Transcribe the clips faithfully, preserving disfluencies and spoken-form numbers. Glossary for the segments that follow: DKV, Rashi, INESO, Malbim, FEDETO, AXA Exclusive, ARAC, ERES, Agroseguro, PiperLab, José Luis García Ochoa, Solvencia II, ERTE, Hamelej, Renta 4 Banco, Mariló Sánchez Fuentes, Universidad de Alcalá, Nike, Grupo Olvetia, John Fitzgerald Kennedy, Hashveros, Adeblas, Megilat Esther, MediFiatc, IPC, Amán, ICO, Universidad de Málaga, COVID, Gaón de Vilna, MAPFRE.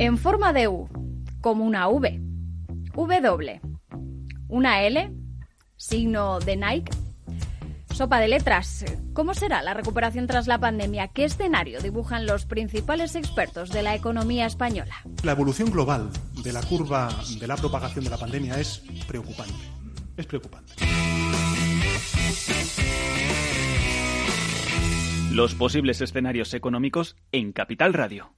en forma de U, como una V, W, una L, signo de Nike. Sopa de letras. ¿Cómo será la recuperación tras la pandemia? ¿Qué escenario dibujan los principales expertos de la economía española? La evolución global de la curva de la propagación de la pandemia es preocupante. Es preocupante. Los posibles escenarios económicos en Capital Radio.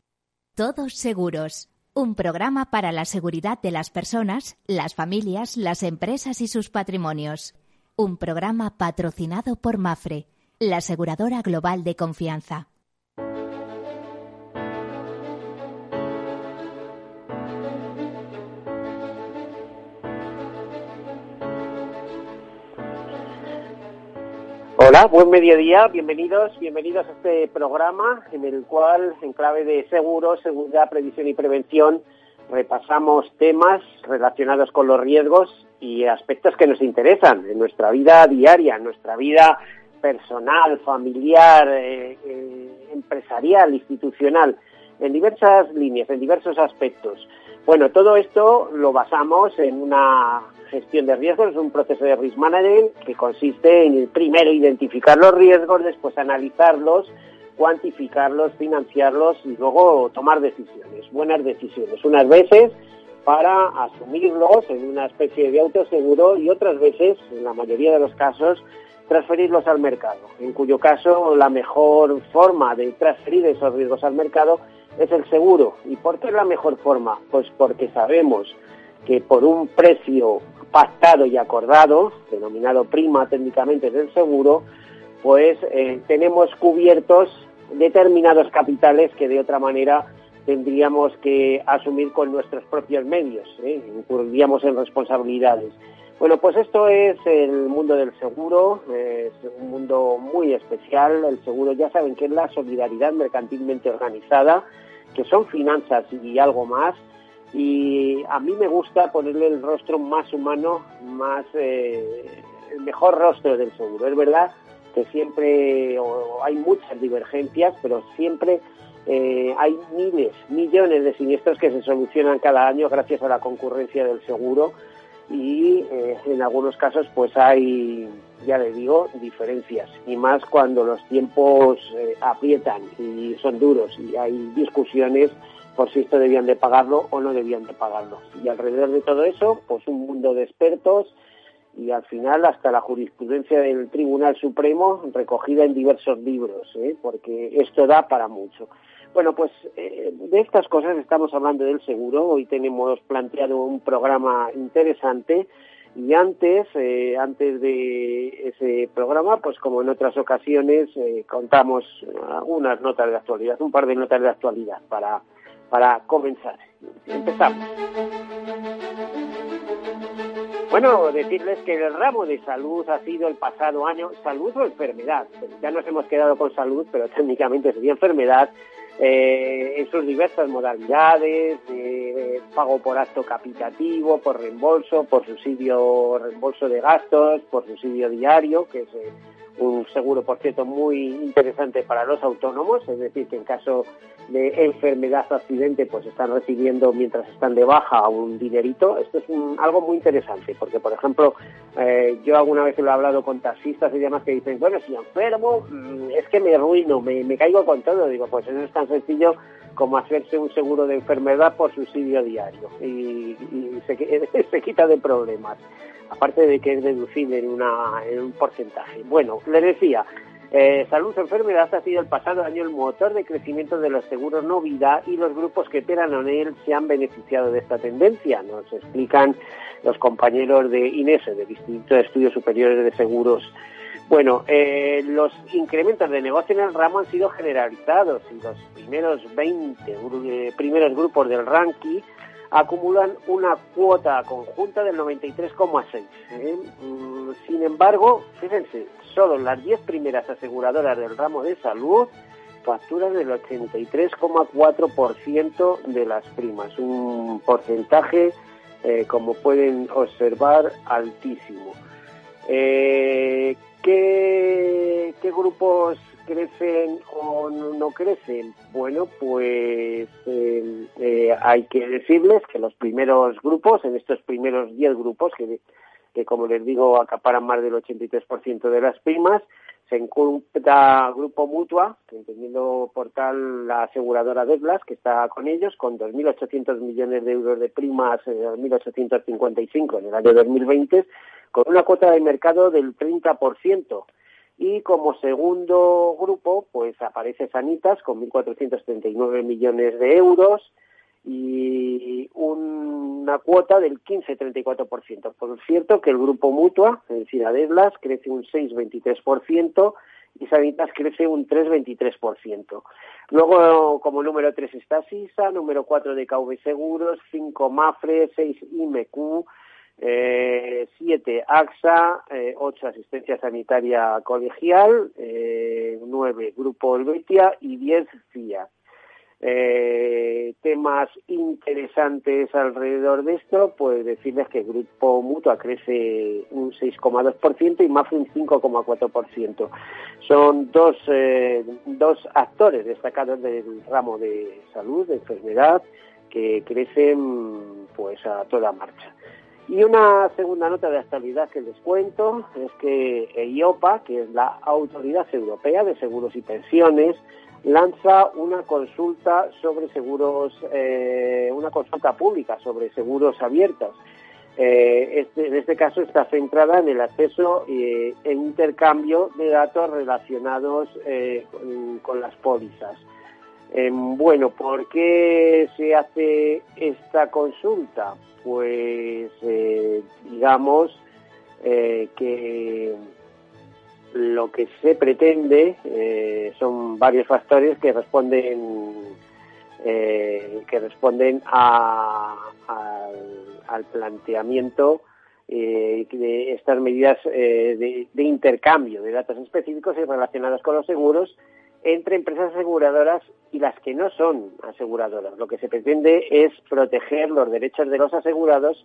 Todos seguros. Un programa para la seguridad de las personas, las familias, las empresas y sus patrimonios. Un programa patrocinado por MAPFRE, la aseguradora global de confianza. Hola, buen mediodía, bienvenidos, bienvenidos a este programa en el cual, en clave de seguros, seguridad, previsión y prevención, repasamos temas relacionados con los riesgos y aspectos que nos interesan en nuestra vida diaria, en nuestra vida personal, familiar, eh, eh, empresarial, institucional, en diversas líneas, en diversos aspectos. Bueno, todo esto lo basamos en una gestión de riesgos, un proceso de risk management que consiste en, primero, identificar los riesgos, después analizarlos, cuantificarlos, financiarlos y luego tomar decisiones, buenas decisiones, unas veces para asumirlos en una especie de autoseguro y otras veces, en la mayoría de los casos, transferirlos al mercado, en cuyo caso la mejor forma de transferir esos riesgos al mercado es el seguro. ¿Y por qué es la mejor forma? Pues porque sabemos que por un precio pactado y acordado, denominado prima técnicamente del seguro, pues eh, tenemos cubiertos determinados capitales que de otra manera tendríamos que asumir con nuestros propios medios, ¿eh? incurriríamos en responsabilidades. Bueno, pues esto es el mundo del seguro, es un mundo muy especial. El seguro, ya saben que es la solidaridad mercantilmente organizada, que son finanzas y algo más, y a mí me gusta ponerle el rostro más humano, más eh, el mejor rostro del seguro. Es verdad que siempre o hay muchas divergencias, pero siempre eh, hay miles, millones de siniestros que se solucionan cada año gracias a la concurrencia del seguro y eh, en algunos casos pues hay, ya le digo, diferencias, y más cuando los tiempos eh, aprietan y son duros y hay discusiones por si esto debían de pagarlo o no debían de pagarlo. Y alrededor de todo eso, pues un mundo de expertos, y al final hasta la jurisprudencia del Tribunal Supremo recogida en diversos libros, ¿eh? porque esto da para mucho. Bueno, pues eh, de estas cosas estamos hablando del seguro. Hoy tenemos planteado un programa interesante, y antes eh, antes de ese programa, pues como en otras ocasiones, eh, contamos unas notas de actualidad, un par de notas de actualidad para, para comenzar. Empezamos. Bueno, decirles que el ramo de salud ha sido el pasado año, salud o enfermedad, ya nos hemos quedado con salud, pero técnicamente sería enfermedad, eh, en sus diversas modalidades, eh, pago por acto capitativo, por reembolso, por subsidio, reembolso de gastos, por subsidio diario, que es eh, un seguro, por cierto, muy interesante para los autónomos, es decir, que en caso de enfermedad o accidente, pues están recibiendo, mientras están de baja, un dinerito. Esto es un, algo muy interesante, porque, por ejemplo, eh, yo alguna vez lo he hablado con taxistas y demás que dicen, bueno, si enfermo, es que me arruino, me, me caigo con todo. Digo, pues eso es tan sencillo como hacerse un seguro de enfermedad por subsidio diario, y, y se, se quita de problemas, aparte de que es deducible en, una, en un porcentaje. Bueno, le decía, eh, salud o enfermedad ha sido el pasado año el motor de crecimiento de los seguros no vida, y los grupos que operan en él se han beneficiado de esta tendencia, nos explican los compañeros de INESO, del Instituto de Estudios Superiores de Seguros. Bueno, eh, los incrementos de negocio en el ramo han sido generalizados, y los primeros veinte eh, primeros grupos del ranking acumulan una cuota conjunta del noventa y tres coma seis. ¿eh? Sin embargo, fíjense, solo las diez primeras aseguradoras del ramo de salud facturan el ochenta y tres coma cuatro por ciento de las primas, un porcentaje, eh, como pueden observar, altísimo. Eh, ¿qué, ¿Qué grupos crecen o no crecen? Bueno, pues eh, eh, hay que decirles que los primeros grupos, en estos primeros diez grupos, que, que como les digo acaparan más del ochenta y tres por ciento de las primas, se encuentra Grupo Mutua, entendiendo por tal la aseguradora de Blas, que está con ellos, con dos mil ochocientos millones de euros de primas, eh, dos mil ochocientos cincuenta y cinco en el año dos mil veinte, con una cuota de mercado del treinta por ciento. Y como segundo grupo, pues aparece Sanitas con mil cuatrocientos treinta y nueve millones de euros y una cuota del quince coma treinta y cuatro por ciento. Por cierto, que el grupo Mutua, es decir, Adeblas, crece un seis coma veintitrés por ciento y Sanitas crece un tres coma veintitrés por ciento. Luego, como número tres está SISA, número cuatro D K V Seguros, cinco MAPFRE, seis I M Q... Eh, siete AXA, eh, ocho Asistencia Sanitaria Colegial, eh, nueve Grupo Olvetia y diez FIA. Eh, temas interesantes alrededor de esto, pues decirles que el Grupo Mutua crece un seis coma dos por ciento y MAPFRE un cinco coma cuatro por ciento. Son dos, eh, dos actores destacados del ramo de salud, de enfermedad, que crecen pues a toda marcha. Y una segunda nota de actualidad que les cuento es que EIOPA, que es la Autoridad Europea de Seguros y Pensiones, lanza una consulta sobre seguros, eh, una consulta pública sobre seguros abiertos. Eh, este, en este caso está centrada en el acceso eh, e intercambio de datos relacionados eh, con, con las pólizas. Eh, bueno, ¿por qué se hace esta consulta? Pues eh, digamos eh, que lo que se pretende eh, son varios factores que responden eh, que responden a, a, al planteamiento eh, de estas medidas eh, de, de intercambio de datos específicos y relacionados con los seguros entre empresas aseguradoras y las que no son aseguradoras. Lo que se pretende es proteger los derechos de los asegurados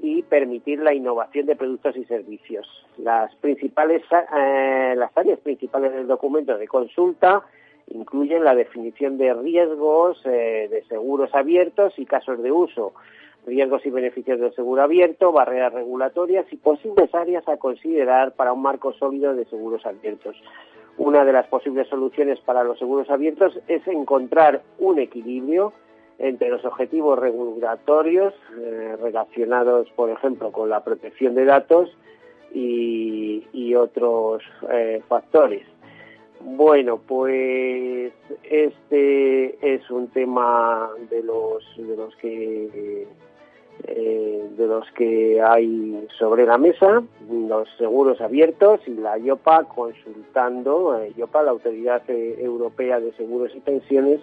y permitir la innovación de productos y servicios. Las principales, eh, las áreas principales del documento de consulta incluyen la definición de riesgos, eh, de seguros abiertos y casos de uso, riesgos y beneficios del seguro abierto, barreras regulatorias y posibles áreas a considerar para un marco sólido de seguros abiertos. Una de las posibles soluciones para los seguros abiertos es encontrar un equilibrio entre los objetivos regulatorios eh, relacionados, por ejemplo, con la protección de datos y, y otros eh, factores. Bueno, pues este es un tema de los de los que eh, de los que hay sobre la mesa, los seguros abiertos y la EIOPA consultando, EIOPA, la Autoridad Europea de Seguros y Pensiones,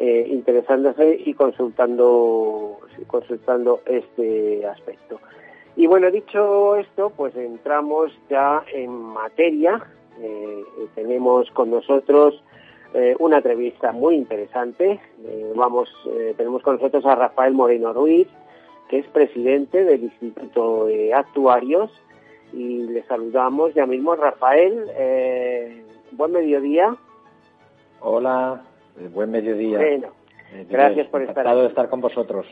eh, interesándose y consultando consultando este aspecto. Y bueno, dicho esto, pues entramos ya en materia. Eh, tenemos con nosotros eh, una entrevista muy interesante. Eh, vamos, eh, tenemos con nosotros a Rafael Moreno Ruiz, que es presidente del Instituto de Actuarios, y le saludamos ya mismo. Rafael, eh, buen mediodía. Hola, buen mediodía. Bueno, eh, gracias por estar aquí. Encantado de estar con vosotros.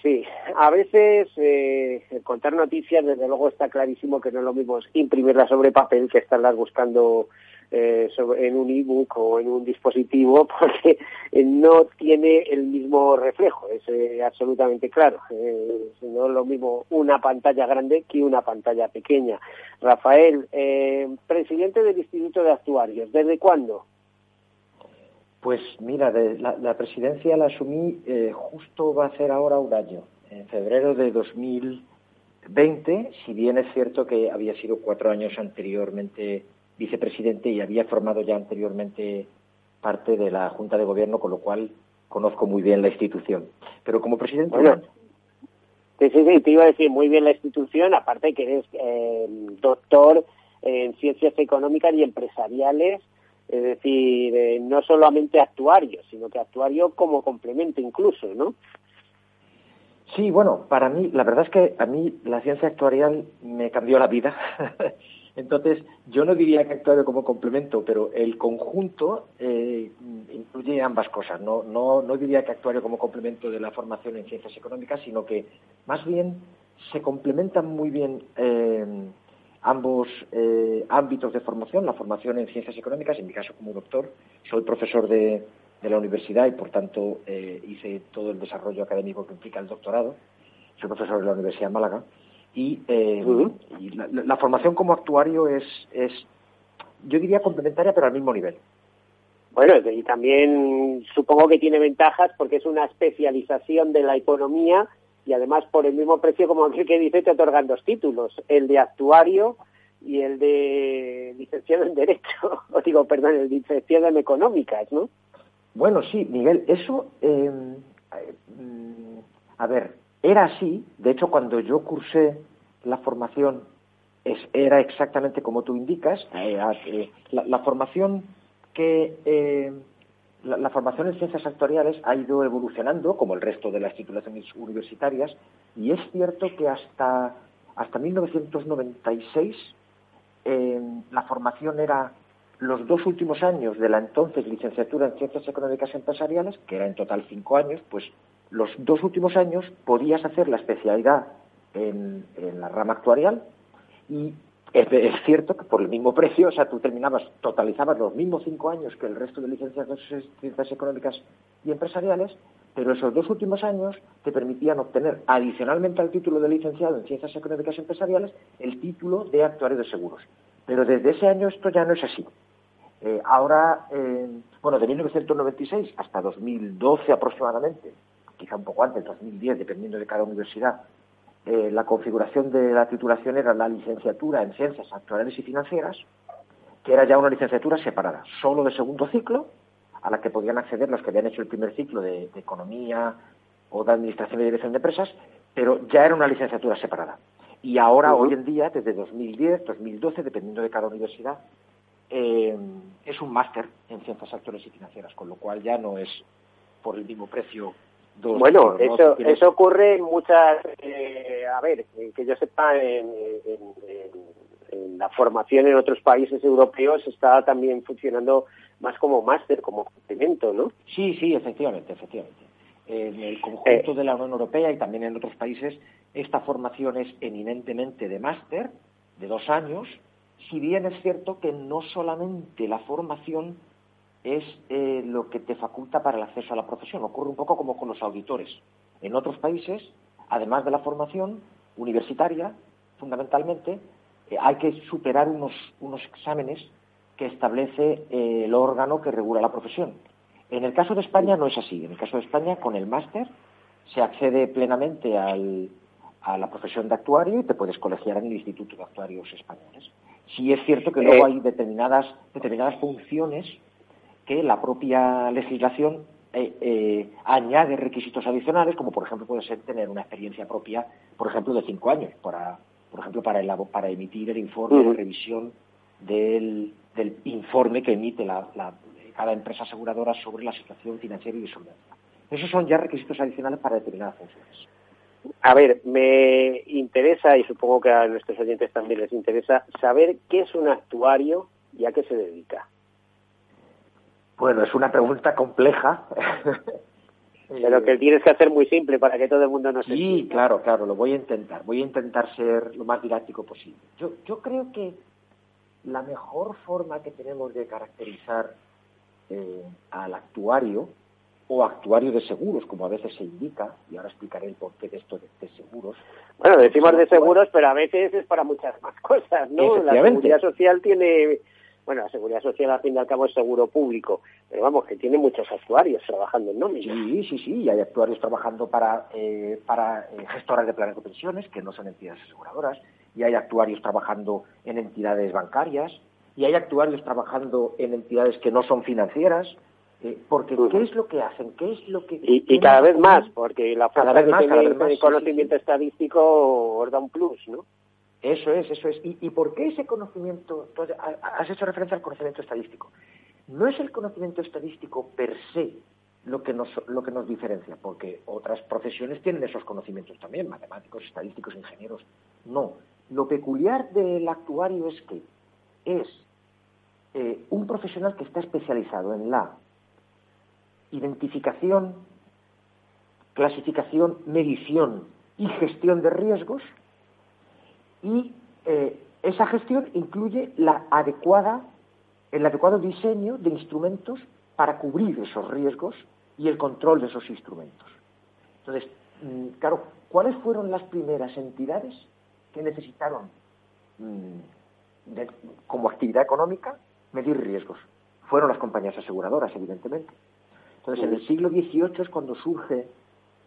Sí, a veces eh, contar noticias, desde luego está clarísimo que no es lo mismo imprimirlas sobre papel que estarlas buscando eh, sobre, en un ebook o en un dispositivo, porque no tiene el mismo reflejo, es eh, absolutamente claro. Eh, no es lo mismo una pantalla grande que una pantalla pequeña. Rafael, eh, presidente del Instituto de Actuarios, ¿desde cuándo? Pues mira, de la, la presidencia la asumí eh, justo va a ser ahora un año, en febrero de dos mil veinte, si bien es cierto que había sido cuatro años anteriormente vicepresidente y había formado ya anteriormente parte de la Junta de Gobierno, con lo cual conozco muy bien la institución. Pero como presidente... Bueno, sí, sí, te iba a decir muy bien la institución, aparte que eres eh, doctor en ciencias económicas y empresariales. Es decir, eh, no solamente actuario, sino que actuario como complemento incluso, ¿no? Sí, bueno, para mí, la verdad es que a mí la ciencia actuarial me cambió la vida. Entonces, yo no diría que actuario como complemento, pero el conjunto eh, incluye ambas cosas. No, no, no diría que actuario como complemento de la formación en ciencias económicas, sino que más bien se complementan muy bien eh, ambos eh, ámbitos de formación. La formación en ciencias económicas, en mi caso como doctor, soy profesor de, de la universidad y por tanto eh, hice todo el desarrollo académico que implica el doctorado. Soy profesor de la Universidad de Málaga y, eh, uh-huh. y la, la formación como actuario es, es, yo diría, complementaria pero al mismo nivel. Bueno, y también supongo que tiene ventajas porque es una especialización de la economía y además por el mismo precio, como aquel que dice, te otorgan dos títulos, el de actuario y el de licenciado en Derecho, o digo, perdón, el de licenciado en Económicas, ¿no? Bueno, sí, Miguel, eso, eh, a ver, era así, de hecho cuando yo cursé la formación es, era exactamente como tú indicas, era, eh, la, la formación que eh, la, la formación en ciencias actuariales ha ido evolucionando, como el resto de las titulaciones universitarias, y es cierto que hasta, hasta mil novecientos noventa y seis eh, la formación era los dos últimos años de la entonces licenciatura en ciencias económicas empresariales, que era en total cinco años, pues los dos últimos años podías hacer la especialidad en, en la rama actuarial y Es, es cierto que por el mismo precio, o sea, tú terminabas, totalizabas los mismos cinco años que el resto de licenciados en ciencias económicas y empresariales, pero esos dos últimos años te permitían obtener, adicionalmente al título de licenciado en ciencias económicas y empresariales, el título de actuario de seguros. Pero desde ese año esto ya no es así. Eh, ahora, eh, bueno, de mil novecientos noventa y seis hasta dos mil doce aproximadamente, quizá un poco antes, dos mil diez, dependiendo de cada universidad, Eh, la configuración de la titulación era la licenciatura en ciencias actuariales y financieras, que era ya una licenciatura separada, solo de segundo ciclo, a la que podían acceder los que habían hecho el primer ciclo de, de economía o de administración y dirección de empresas, pero ya era una licenciatura separada. Y ahora, uh-huh. hoy en día, desde dos mil diez, dos mil doce, dependiendo de cada universidad, eh, es un máster en ciencias actuariales y financieras, con lo cual ya no es por el mismo precio. Dos, bueno, dos, eso, dos, eso ocurre en muchas, eh, a ver, que yo sepa, en, en, en, en la formación en otros países europeos está también funcionando más como máster, como complemento, ¿no? Sí, sí, efectivamente, efectivamente. En el conjunto eh, de la Unión Europea y también en otros países, esta formación es eminentemente de máster, de dos años, si bien es cierto que no solamente la formación es eh, lo que te faculta para el acceso a la profesión. Ocurre un poco como con los auditores. En otros países, además de la formación universitaria, fundamentalmente, eh, hay que superar unos, unos exámenes que establece eh, el órgano que regula la profesión. En el caso de España no es así. En el caso de España, con el máster, se accede plenamente al, a la profesión de actuario y te puedes colegiar en el Instituto de Actuarios Españoles. Sí es cierto que eh, luego hay determinadas, determinadas funciones que la propia legislación eh, eh, añade requisitos adicionales, como por ejemplo puede ser tener una experiencia propia, por ejemplo, de cinco años, para, por ejemplo, para, el, para emitir el informe de revisión del, del informe que emite la, la, cada empresa aseguradora sobre la situación financiera y de solvencia. Esos son ya requisitos adicionales para determinadas funciones. A ver, me interesa, y supongo que a nuestros oyentes también les interesa, saber qué es un actuario y a qué se dedica. Bueno, es una pregunta compleja. Pero que tienes que hacer muy simple para que todo el mundo nos entienda. Sí, claro, claro, lo voy a intentar. Voy a intentar ser lo más didáctico posible. Yo, yo creo que la mejor forma que tenemos de caracterizar eh, al actuario o actuario de seguros, como a veces se indica, y ahora explicaré el porqué de esto de, de seguros. Bueno, decimos de seguros, pero a veces es para muchas más cosas, ¿no? La seguridad social tiene... Bueno, la seguridad social, al fin y al cabo, es seguro público, pero vamos, que tiene muchos actuarios trabajando en nómina. Sí, sí, sí, y hay actuarios trabajando para, eh, para eh, gestoras de planes de pensiones, que no son entidades aseguradoras, y hay actuarios trabajando en entidades bancarias, y hay actuarios trabajando en entidades que no son financieras, eh, porque uh-huh. ¿qué es lo que hacen? ¿Qué es lo que...? Y, y cada vez más, porque la falta de más, conocimiento sí, sí. estadístico os da un plus, ¿no? Eso es, eso es. ¿Y, y por qué ese conocimiento? Tú has hecho referencia al conocimiento estadístico. No es el conocimiento estadístico per se lo que nos, lo que nos diferencia, porque otras profesiones tienen esos conocimientos también, matemáticos, estadísticos, ingenieros. No. Lo peculiar del actuario es que es eh, un profesional que está especializado en la identificación, clasificación, medición y gestión de riesgos, y eh, esa gestión incluye la adecuada, el adecuado diseño de instrumentos para cubrir esos riesgos y el control de esos instrumentos. Entonces, claro, ¿cuáles fueron las primeras entidades que necesitaron de, como actividad económica medir riesgos? Fueron las compañías aseguradoras, evidentemente. Entonces, en el siglo dieciocho es cuando surge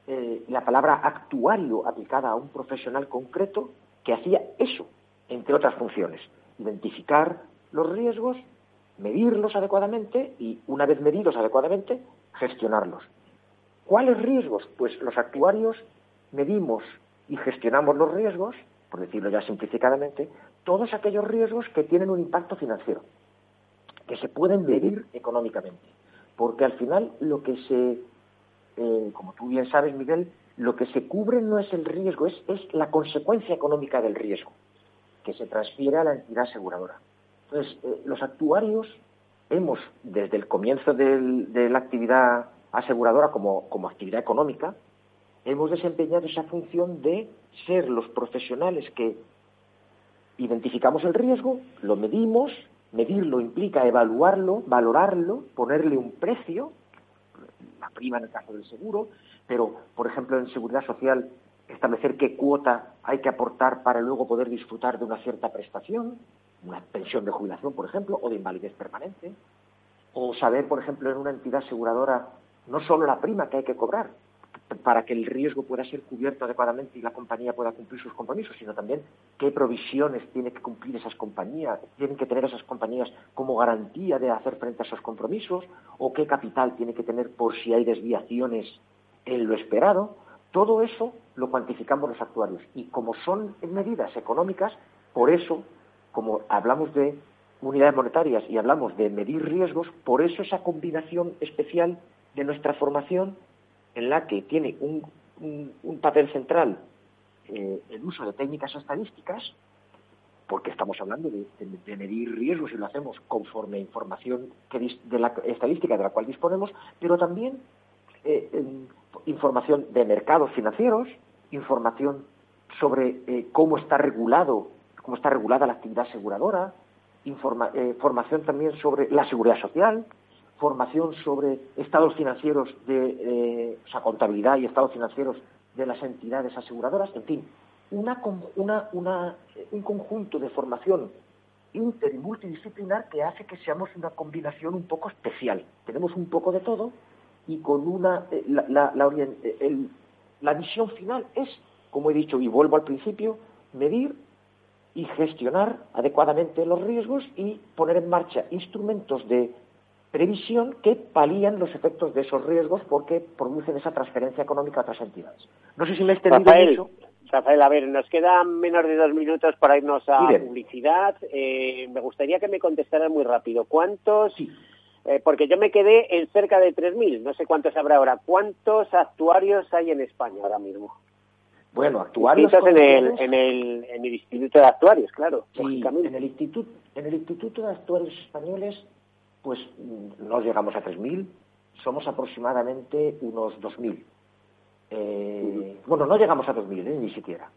eh, la palabra actuario aplicada a un profesional concreto que hacía eso, entre otras funciones: identificar los riesgos, medirlos adecuadamente y, una vez medidos adecuadamente, gestionarlos. ¿Cuáles riesgos? Pues los actuarios medimos y gestionamos los riesgos, por decirlo ya simplificadamente, todos aquellos riesgos que tienen un impacto financiero, que se pueden medir económicamente. Porque al final lo que se, eh, como tú bien sabes, Miguel, lo que se cubre no es el riesgo, es, es la consecuencia económica del riesgo, que se transfiere a la entidad aseguradora. Entonces, eh, los actuarios hemos, desde el comienzo del, de la actividad aseguradora como, como actividad económica, hemos desempeñado esa función de ser los profesionales que identificamos el riesgo, lo medimos. Medirlo implica evaluarlo, valorarlo, ponerle un precio, la prima en el caso del seguro, pero, por ejemplo, en seguridad social, establecer qué cuota hay que aportar para luego poder disfrutar de una cierta prestación, una pensión de jubilación, por ejemplo, o de invalidez permanente, o saber, por ejemplo, en una entidad aseguradora, no solo la prima que hay que cobrar para que el riesgo pueda ser cubierto adecuadamente y la compañía pueda cumplir sus compromisos, sino también qué provisiones tienen que cumplir esas compañías, tienen que tener esas compañías como garantía de hacer frente a esos compromisos, o qué capital tiene que tener por si hay desviaciones en lo esperado. Todo eso lo cuantificamos los actuarios. Y como son medidas económicas, por eso, como hablamos de unidades monetarias y hablamos de medir riesgos, por eso esa combinación especial de nuestra formación, en la que tiene un, un, un papel central eh, el uso de técnicas estadísticas, porque estamos hablando de, de, de medir riesgos y lo hacemos conforme a información que dis, de la estadística de la cual disponemos, pero también eh, eh, información de mercados financieros, información sobre eh, cómo está regulado, cómo está regulada la actividad aseguradora, informa, eh, formación también sobre la seguridad social, formación sobre estados financieros, de eh, o sea, contabilidad y estados financieros de las entidades aseguradoras. En fin, una, una, una, un conjunto de formación inter y multidisciplinar que hace que seamos una combinación un poco especial. Tenemos un poco de todo y con una eh, la, la, la, el, la visión final es, como he dicho y vuelvo al principio, medir y gestionar adecuadamente los riesgos y poner en marcha instrumentos de previsión que palían los efectos de esos riesgos porque producen esa transferencia económica a otras entidades. No sé si me he extendido mucho. Rafael, a ver, nos quedan menos de dos minutos para irnos a Miren. publicidad. Eh, me gustaría que me contestaras muy rápido. ¿Cuántos? Sí. Eh, porque yo me quedé en cerca de tres mil, no sé cuántos habrá ahora. ¿Cuántos actuarios hay en España ahora mismo? Bueno, actuarios... En el, en, el, en el Instituto de Actuarios, claro. Sí, en el Instituto, en el Instituto de Actuarios Españoles... pues no llegamos a tres mil, somos aproximadamente unos dos mil. Eh, bueno, no llegamos a dos mil, eh, ni siquiera.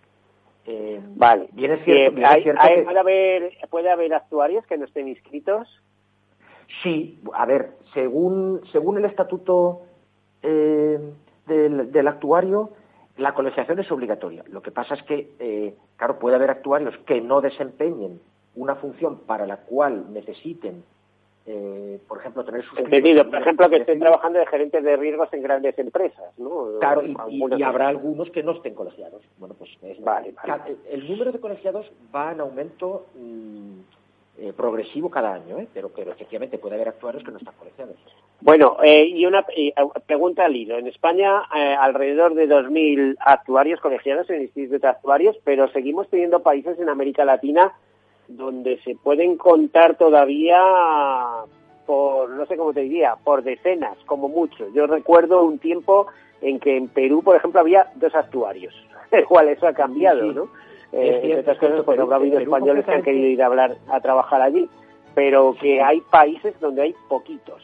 Eh, vale. Bien es cierto, eh, bien hay, es cierto hay, que... ¿puede haber, ¿Puede haber actuarios que no estén inscritos? Sí, a ver, según, según el estatuto eh, del, del actuario, la colegiación es obligatoria. Lo que pasa es que, eh, claro, puede haber actuarios que no desempeñen una función para la cual necesiten, Eh, por ejemplo, tener sus... Entendido, por ejemplo, que estén trabajando de gerentes de riesgos en grandes empresas, ¿no? Claro, y, y, y habrá algunos que no estén colegiados. Bueno, pues es... Vale, vale. El número de colegiados va en aumento mmm, eh, progresivo cada año, ¿eh? Pero, pero efectivamente puede haber actuarios que no están colegiados. Bueno, eh, y una eh, pregunta al hilo. En España, eh, alrededor de dos mil actuarios colegiados en el Instituto de Actuarios, pero seguimos teniendo países en América Latina donde se pueden contar todavía por, no sé cómo te diría, por decenas, como mucho. Yo recuerdo un tiempo en que en Perú, por ejemplo, había dos actuarios, el cual eso ha cambiado, sí, sí. ¿no? Eh, entre otras cosas, porque habrá habido españoles que han querido ir a hablar, a trabajar allí, pero que sí, hay países donde hay poquitos.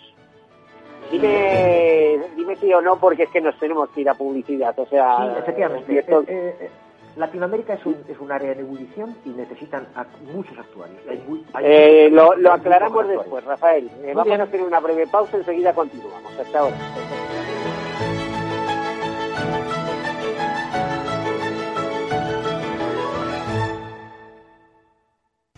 Dime, dime sí o no, porque es que nos tenemos que ir a publicidad. O sea, sí, efectivamente. Esto... Eh, eh, eh, Latinoamérica es un, es un área en ebullición y necesitan a muchos actuarios. Hay muy, hay eh, muchos, lo, lo aclaramos después, Rafael. Eh, vamos bien. A hacer una breve pausa, enseguida continuamos. Hasta ahora.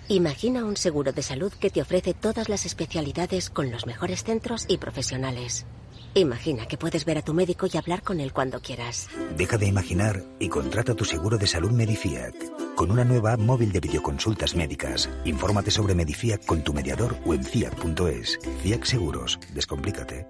Imagina un seguro de salud que te ofrece todas las especialidades con los mejores centros y profesionales. Imagina que puedes ver a tu médico y hablar con él cuando quieras. Deja de imaginar y contrata tu seguro de salud MediFiatc con una nueva app móvil de videoconsultas médicas. Infórmate sobre MediFiatc con tu mediador o en fiac punto es. Fiac Seguros. Descomplícate.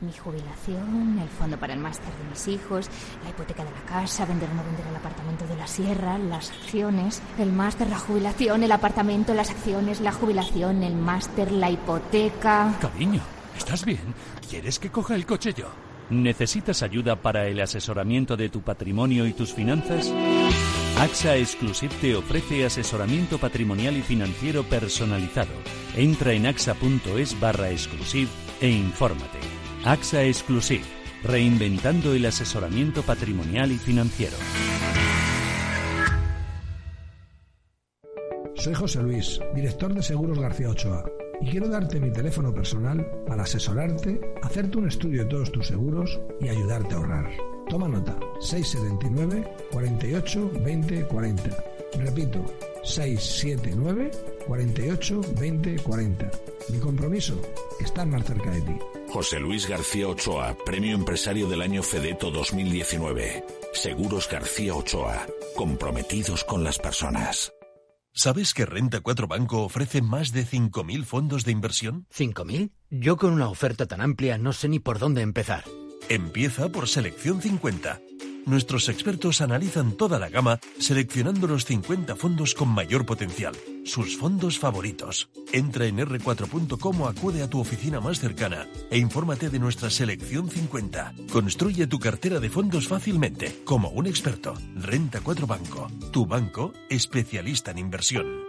Mi jubilación, el fondo para el máster de mis hijos, la hipoteca de la casa, vender o no vender el apartamento de la sierra, las acciones, el máster, la jubilación, el apartamento, las acciones, la jubilación, el máster, la hipoteca... Cariño, ¿estás bien? ¿Quieres que coja el coche yo? ¿Necesitas ayuda para el asesoramiento de tu patrimonio y tus finanzas? AXA Exclusive te ofrece asesoramiento patrimonial y financiero personalizado. Entra en axa.es barra exclusive e infórmate. AXA Exclusive, reinventando el asesoramiento patrimonial y financiero. Soy José Luis, director de Seguros García Ochoa, y quiero darte mi teléfono personal para asesorarte, hacerte un estudio de todos tus seguros y ayudarte a ahorrar. Toma nota, seis siete nueve, cuatro ocho, dos cero, cuatro cero. Repito, seis siete nueve, cuatro ocho, dos cero, cuatro cero. Mi compromiso, estar más cerca de ti. José Luis García Ochoa, Premio Empresario del Año FEDETO dos mil diecinueve. Seguros García Ochoa, comprometidos con las personas. ¿Sabes que Renta cuatro Banco ofrece más de cinco mil fondos de inversión? ¿cinco mil? Yo con una oferta tan amplia no sé ni por dónde empezar. Empieza por Selección cincuenta. Nuestros expertos analizan toda la gama, seleccionando los cincuenta fondos con mayor potencial, sus fondos favoritos. Entra en erre cuatro punto com o acude a tu oficina más cercana e infórmate de nuestra Selección cincuenta. Construye tu cartera de fondos fácilmente, como un experto. Renta cuatro Banco, tu banco especialista en inversión.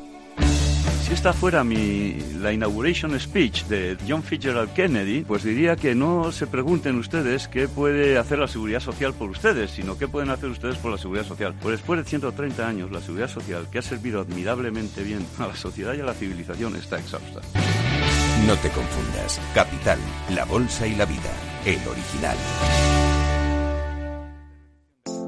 Si esta fuera mi, la inauguration speech de John Fitzgerald Kennedy, pues diría que no se pregunten ustedes qué puede hacer la seguridad social por ustedes, sino qué pueden hacer ustedes por la seguridad social. Pues después de ciento treinta años, la seguridad social, que ha servido admirablemente bien a la sociedad y a la civilización, está exhausta. No te confundas. Capital, La Bolsa y la Vida, el original.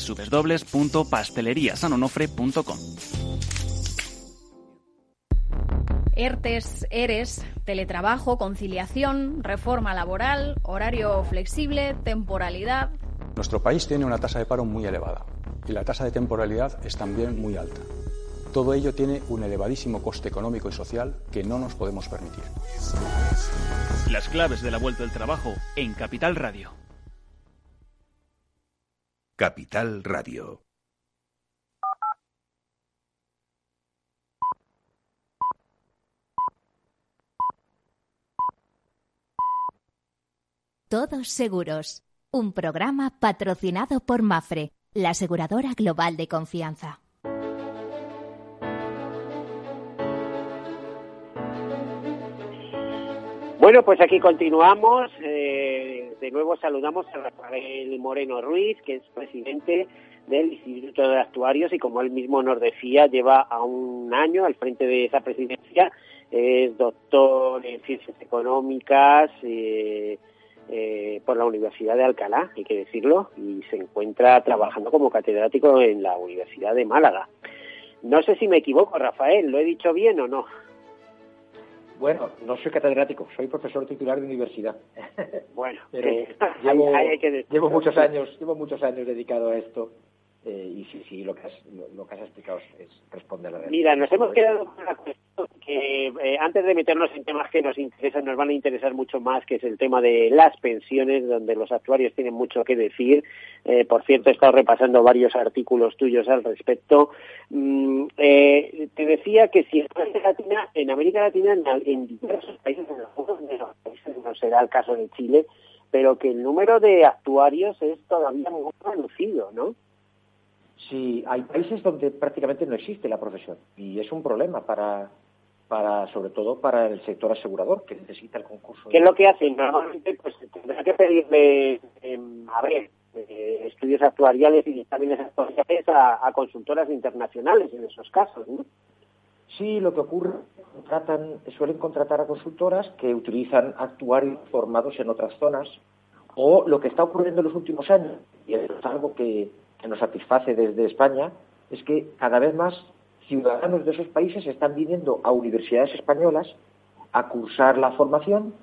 u doble u doble u punto pastelería san onofre punto com. ERTES, ERES, teletrabajo, conciliación, reforma laboral, horario flexible, temporalidad. Nuestro país tiene una tasa de paro muy elevada y la tasa de temporalidad es también muy alta. Todo ello tiene un elevadísimo coste económico y social que no nos podemos permitir. Las claves de la vuelta al trabajo en Capital Radio. Capital Radio. Todos Seguros, un programa patrocinado por MAPFRE, la aseguradora global de confianza. Bueno, pues aquí continuamos. Eh, de nuevo saludamos a Rafael Moreno Ruiz, que es presidente del Instituto de Actuarios y, como él mismo nos decía, lleva a un año al frente de esa presidencia. Es doctor en Ciencias Económicas eh, eh, por la Universidad de Alcalá, hay que decirlo, y se encuentra trabajando como catedrático en la Universidad de Málaga. No sé si me equivoco, Rafael, ¿lo he dicho bien o no? Bueno, no soy catedrático, soy profesor titular de universidad. Bueno, pero eh, llevo, hay, hay que llevo muchos años, llevo muchos años dedicado a esto eh, y sí, sí, lo que has, lo, lo que has explicado es responde a la realidad. Mira, nos hemos quedado con una cuestión que eh, antes de meternos en temas que nos interesan, nos van a interesar mucho más, que es el tema de las pensiones, donde los actuarios tienen mucho que decir. Eh, por cierto, he estado repasando varios artículos tuyos al respecto. Mm, eh, te decía que si en América Latina, en, América Latina, en, en diversos países, en algunos de los países, no será el caso de Chile, pero que el número de actuarios es todavía muy reducido, ¿no? Sí, hay países donde prácticamente no existe la profesión y es un problema para... para sobre todo para el sector asegurador, que necesita el concurso. ¿Qué es lo que hacen? Normalmente pues tendrá que pedirle, eh, a ver, eh, estudios actuariales y dictámenes actuariales a, a consultoras internacionales en esos casos, ¿no? Sí, lo que ocurre, contratan, suelen contratar a consultoras que utilizan actuarios formados en otras zonas, o lo que está ocurriendo en los últimos años, y es algo que, que nos satisface desde España, es que cada vez más ciudadanos de esos países están viniendo a universidades españolas a cursar la formación,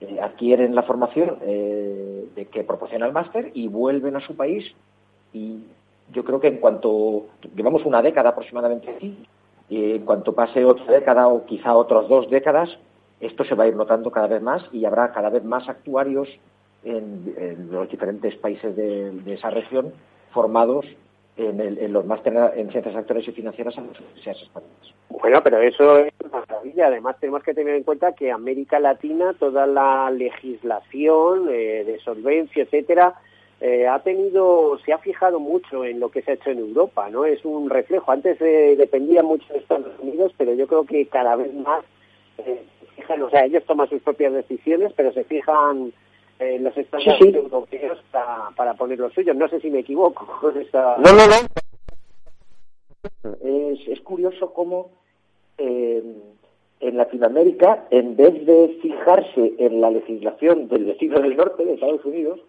eh, adquieren la formación eh, de que proporciona el máster y vuelven a su país. Y yo creo que en cuanto, llevamos una década aproximadamente aquí, y en cuanto pase otra década o quizá otras dos décadas, esto se va a ir notando cada vez más y habrá cada vez más actuarios en, en los diferentes países de, de esa región formados En, el, en los másteres en ciencias actuariales y financieras en las universidades españolas. Bueno, pero eso es una maravilla. Además, tenemos que tener en cuenta que América Latina, toda la legislación eh, de solvencia, etcétera, eh, ha tenido, se ha fijado mucho en lo que se ha hecho en Europa, ¿no? Es un reflejo. Antes eh, dependía mucho de Estados Unidos, pero yo creo que cada vez más eh, se fijan, o sea, ellos toman sus propias decisiones, pero se fijan Eh, los estándares sí, sí. europeos para, para poner los suyos. No sé si me equivoco. Esta... No, no, no. Es, es curioso cómo eh, en Latinoamérica, en vez de fijarse en la legislación del vecino del norte, de Estados Unidos,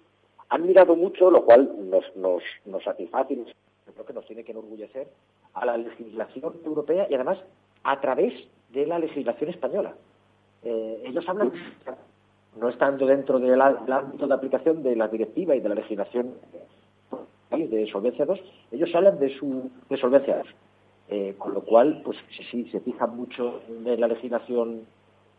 han mirado mucho, lo cual nos, nos, nos satisface, yo creo que nos tiene que enorgullecer, a la legislación europea y además a través de la legislación española. Eh, ellos hablan... no estando dentro del ámbito de aplicación de la directiva y de la legislación de Solvencia dos, ellos hablan de su de Solvencia dos, eh, con lo cual, pues sí, sí, se fijan mucho en la legislación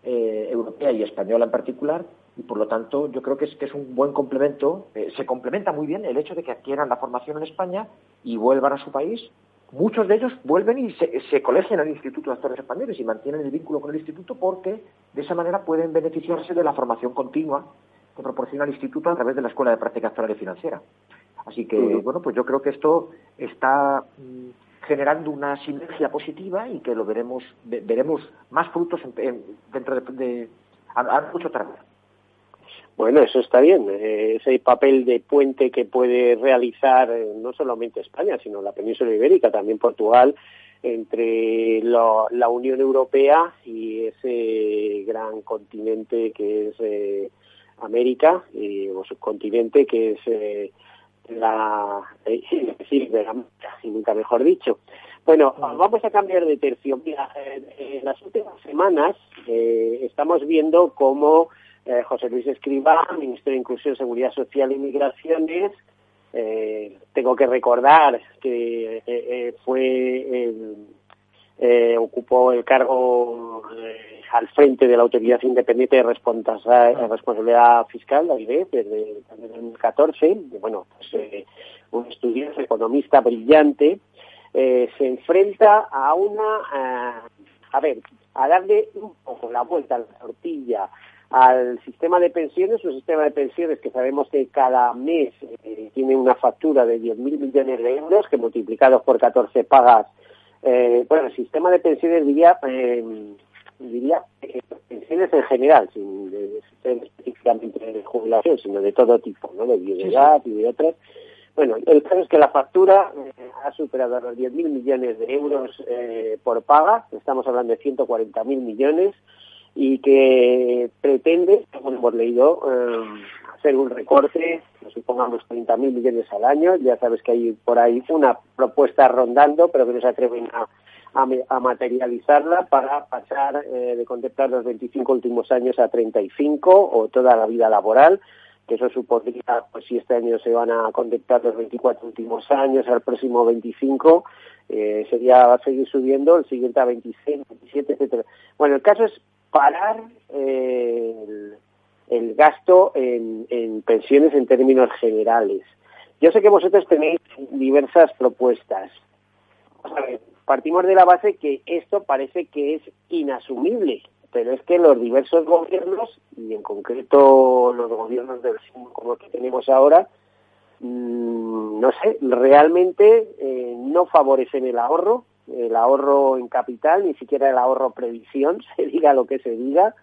eh, europea y española en particular, y por lo tanto yo creo que es que es un buen complemento, eh, se complementa muy bien el hecho de que adquieran la formación en España y vuelvan a su país. Muchos de ellos vuelven y se, se colegian al Instituto de Actuarios Españoles y mantienen el vínculo con el Instituto porque de esa manera pueden beneficiarse de la formación continua que proporciona el Instituto a través de la Escuela de Práctica Actuaria y Financiera. Así que, sí. bueno, pues yo creo que esto está generando una sinergia positiva y que lo veremos, veremos más frutos en, en, dentro de, de a, a mucho tarde. Bueno, eso está bien, ese papel de puente que puede realizar no solamente España, sino la península ibérica, también Portugal, entre lo, la Unión Europea y ese gran continente que es eh, América, eh, o subcontinente que es eh, la Iberoamérica, y nunca mejor dicho. Bueno, vamos a cambiar de tercio. Mira, en las últimas semanas eh, estamos viendo cómo Eh, José Luis Escrivá, ministro de Inclusión, Seguridad Social y Migraciones. Eh, tengo que recordar que eh, eh, fue eh, eh, ocupó el cargo eh, al frente de la Autoridad Independiente de Responsabilidad Fiscal, la I R E F, desde dos mil catorce. Bueno, pues, eh, un estudiante economista brillante eh, se enfrenta a una, a, a ver, a darle un poco la vuelta a la tortilla al sistema de pensiones, un sistema de pensiones que sabemos que cada mes eh, tiene una factura de diez mil millones de euros, que multiplicados por catorce pagas, eh, bueno, el sistema de pensiones diría, eh, diría eh, pensiones en general, sin de, específicamente de jubilación, sino de todo tipo, ¿no? De viudedad y de otras. Bueno, el caso es que la factura eh, ha superado los diez mil millones de euros eh, por paga, estamos hablando de ciento cuarenta mil millones, y que pretende, como hemos leído, eh, hacer un recorte, supongamos treinta mil millones al año. Ya sabes que hay por ahí una propuesta rondando, pero que no se atreven a, a, a materializarla, para pasar eh, de contemplar los veinticinco últimos años a treinta y cinco o toda la vida laboral, que eso supondría, pues si este año se van a contemplar los veinticuatro últimos años, al próximo veinticinco, eh, sería, va a seguir subiendo, el siguiente a veintiséis, veintisiete, etcétera. Bueno, el caso es parar eh, el, el gasto en, en pensiones en términos generales. Yo sé que vosotros tenéis diversas propuestas. Vamos a ver, partimos de la base que esto parece que es inasumible, pero es que los diversos gobiernos, y en concreto los gobiernos del sur como los que tenemos ahora, mmm, no sé, realmente eh, no favorecen el ahorro, el ahorro en capital, ni siquiera el ahorro previsión, se diga lo que se diga.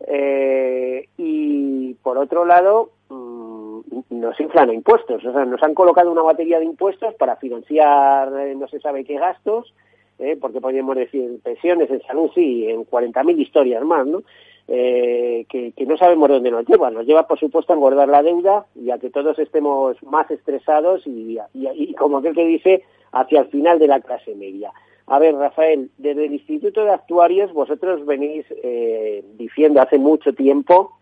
Eh, y, por otro lado, mmm, nos inflan impuestos. O sea, nos han colocado una batería de impuestos para financiar eh, no se sabe qué gastos, eh, porque podríamos decir pensiones, en salud, sí, en cuarenta mil historias más, ¿no? Eh, que, que no sabemos dónde nos lleva. Nos lleva, por supuesto, a engordar la deuda y a que todos estemos más estresados y, y, y como aquel que dice, hacia el final de la clase media. A ver, Rafael, desde el Instituto de Actuarios vosotros venís eh, diciendo hace mucho tiempo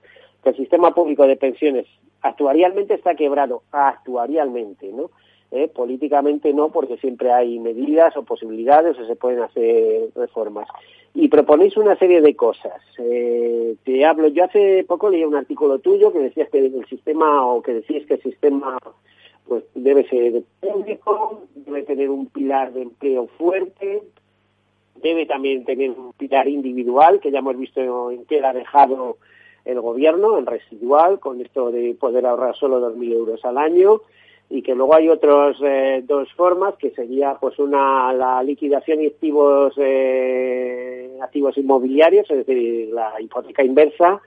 que el sistema público de pensiones actuarialmente está quebrado, actuarialmente, ¿no? Eh, políticamente no, porque siempre hay medidas o posibilidades o se pueden hacer reformas. Y proponéis una serie de cosas. Eh, te hablo, yo hace poco leí un artículo tuyo que decías que el sistema, o que decías que el sistema, pues debe ser público, debe tener un pilar de empleo fuerte, debe también tener un pilar individual, que ya hemos visto en qué la ha dejado el gobierno, el residual, con esto de poder ahorrar solo dos mil euros al año, y que luego hay otras eh, dos formas, que sería pues una la liquidación de activos, eh, activos inmobiliarios, es decir, la hipoteca inversa,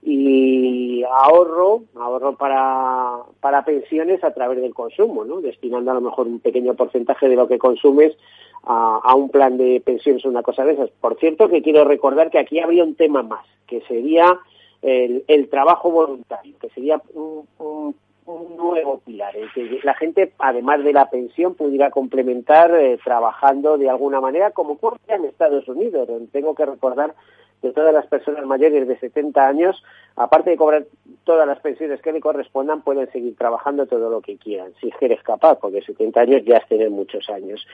y ahorro, ahorro para, para pensiones a través del consumo, ¿no? Destinando a lo mejor un pequeño porcentaje de lo que consumes a, a un plan de pensiones o una cosa de esas. Por cierto, que quiero recordar que aquí habría un tema más, que sería el, el trabajo voluntario, que sería un, un, un nuevo pilar, el que la gente, además de la pensión, pudiera complementar eh, trabajando de alguna manera, como ocurre en Estados Unidos, donde tengo que recordar de todas las personas mayores de setenta años, aparte de cobrar todas las pensiones que le correspondan, pueden seguir trabajando todo lo que quieran, si es que eres capaz, porque setenta años ya es tener muchos años.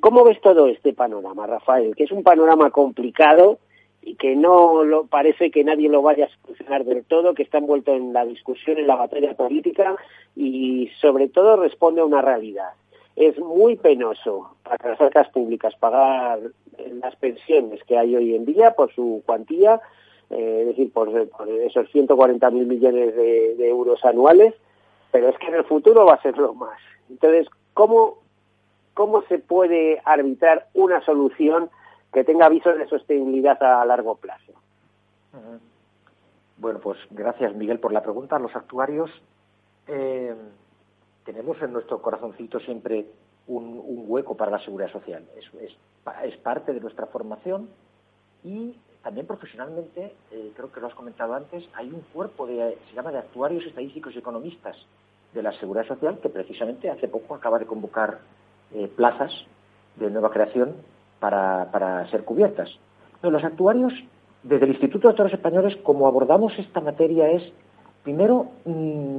¿Cómo ves todo este panorama, Rafael? Que es un panorama complicado y que no lo, parece que nadie lo vaya a solucionar del todo, que está envuelto en la discusión, en la batalla política, y sobre todo responde a una realidad. Es muy penoso para las arcas públicas pagar las pensiones que hay hoy en día por su cuantía, eh, es decir, por, por esos ciento cuarenta mil millones de, de euros anuales, pero es que en el futuro va a ser lo más. Entonces, ¿cómo, cómo se puede arbitrar una solución que tenga visos de sostenibilidad a largo plazo? Bueno, pues gracias, Miguel, por la pregunta. Los actuarios eh... tenemos en nuestro corazoncito siempre un, un hueco para la seguridad social. Es, es, es parte de nuestra formación y también profesionalmente, eh, creo que lo has comentado antes, hay un cuerpo de, se llama de actuarios estadísticos y economistas de la seguridad social, que precisamente hace poco acaba de convocar eh, plazas de nueva creación para, para ser cubiertas. No, los actuarios, desde el Instituto de Actuarios Españoles, como abordamos esta materia es, primero, mmm,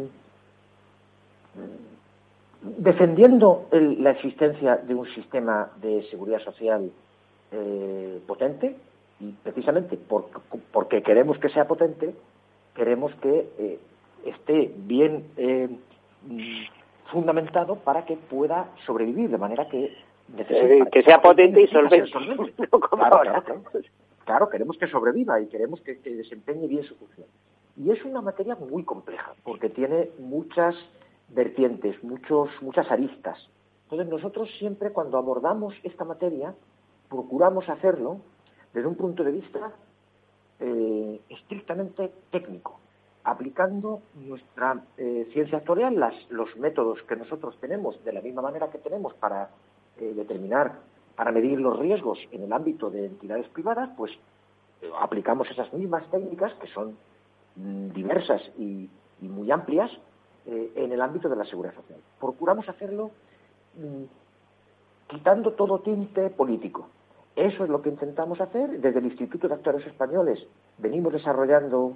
defendiendo el, la existencia de un sistema de seguridad social eh, potente, y precisamente por, porque queremos que sea potente, queremos que eh, esté bien eh, fundamentado para que pueda sobrevivir, de manera que... Eh, que sea potente y solvente. No como ahora. Claro, claro. Claro, queremos que sobreviva y queremos que, que desempeñe bien su función. Y es una materia muy compleja, porque tiene muchas vertientes, muchos, muchas aristas. Entonces, nosotros siempre cuando abordamos esta materia, procuramos hacerlo desde un punto de vista eh, estrictamente técnico, aplicando nuestra eh, ciencia actuarial, las, los métodos que nosotros tenemos, de la misma manera que tenemos para eh, determinar, para medir los riesgos en el ámbito de entidades privadas, pues eh, aplicamos esas mismas técnicas que son diversas y, y muy amplias eh, en el ámbito de la seguridad social. Procuramos hacerlo mm, quitando todo tinte político. Eso es lo que intentamos hacer. Desde el Instituto de Actuarios Españoles venimos desarrollando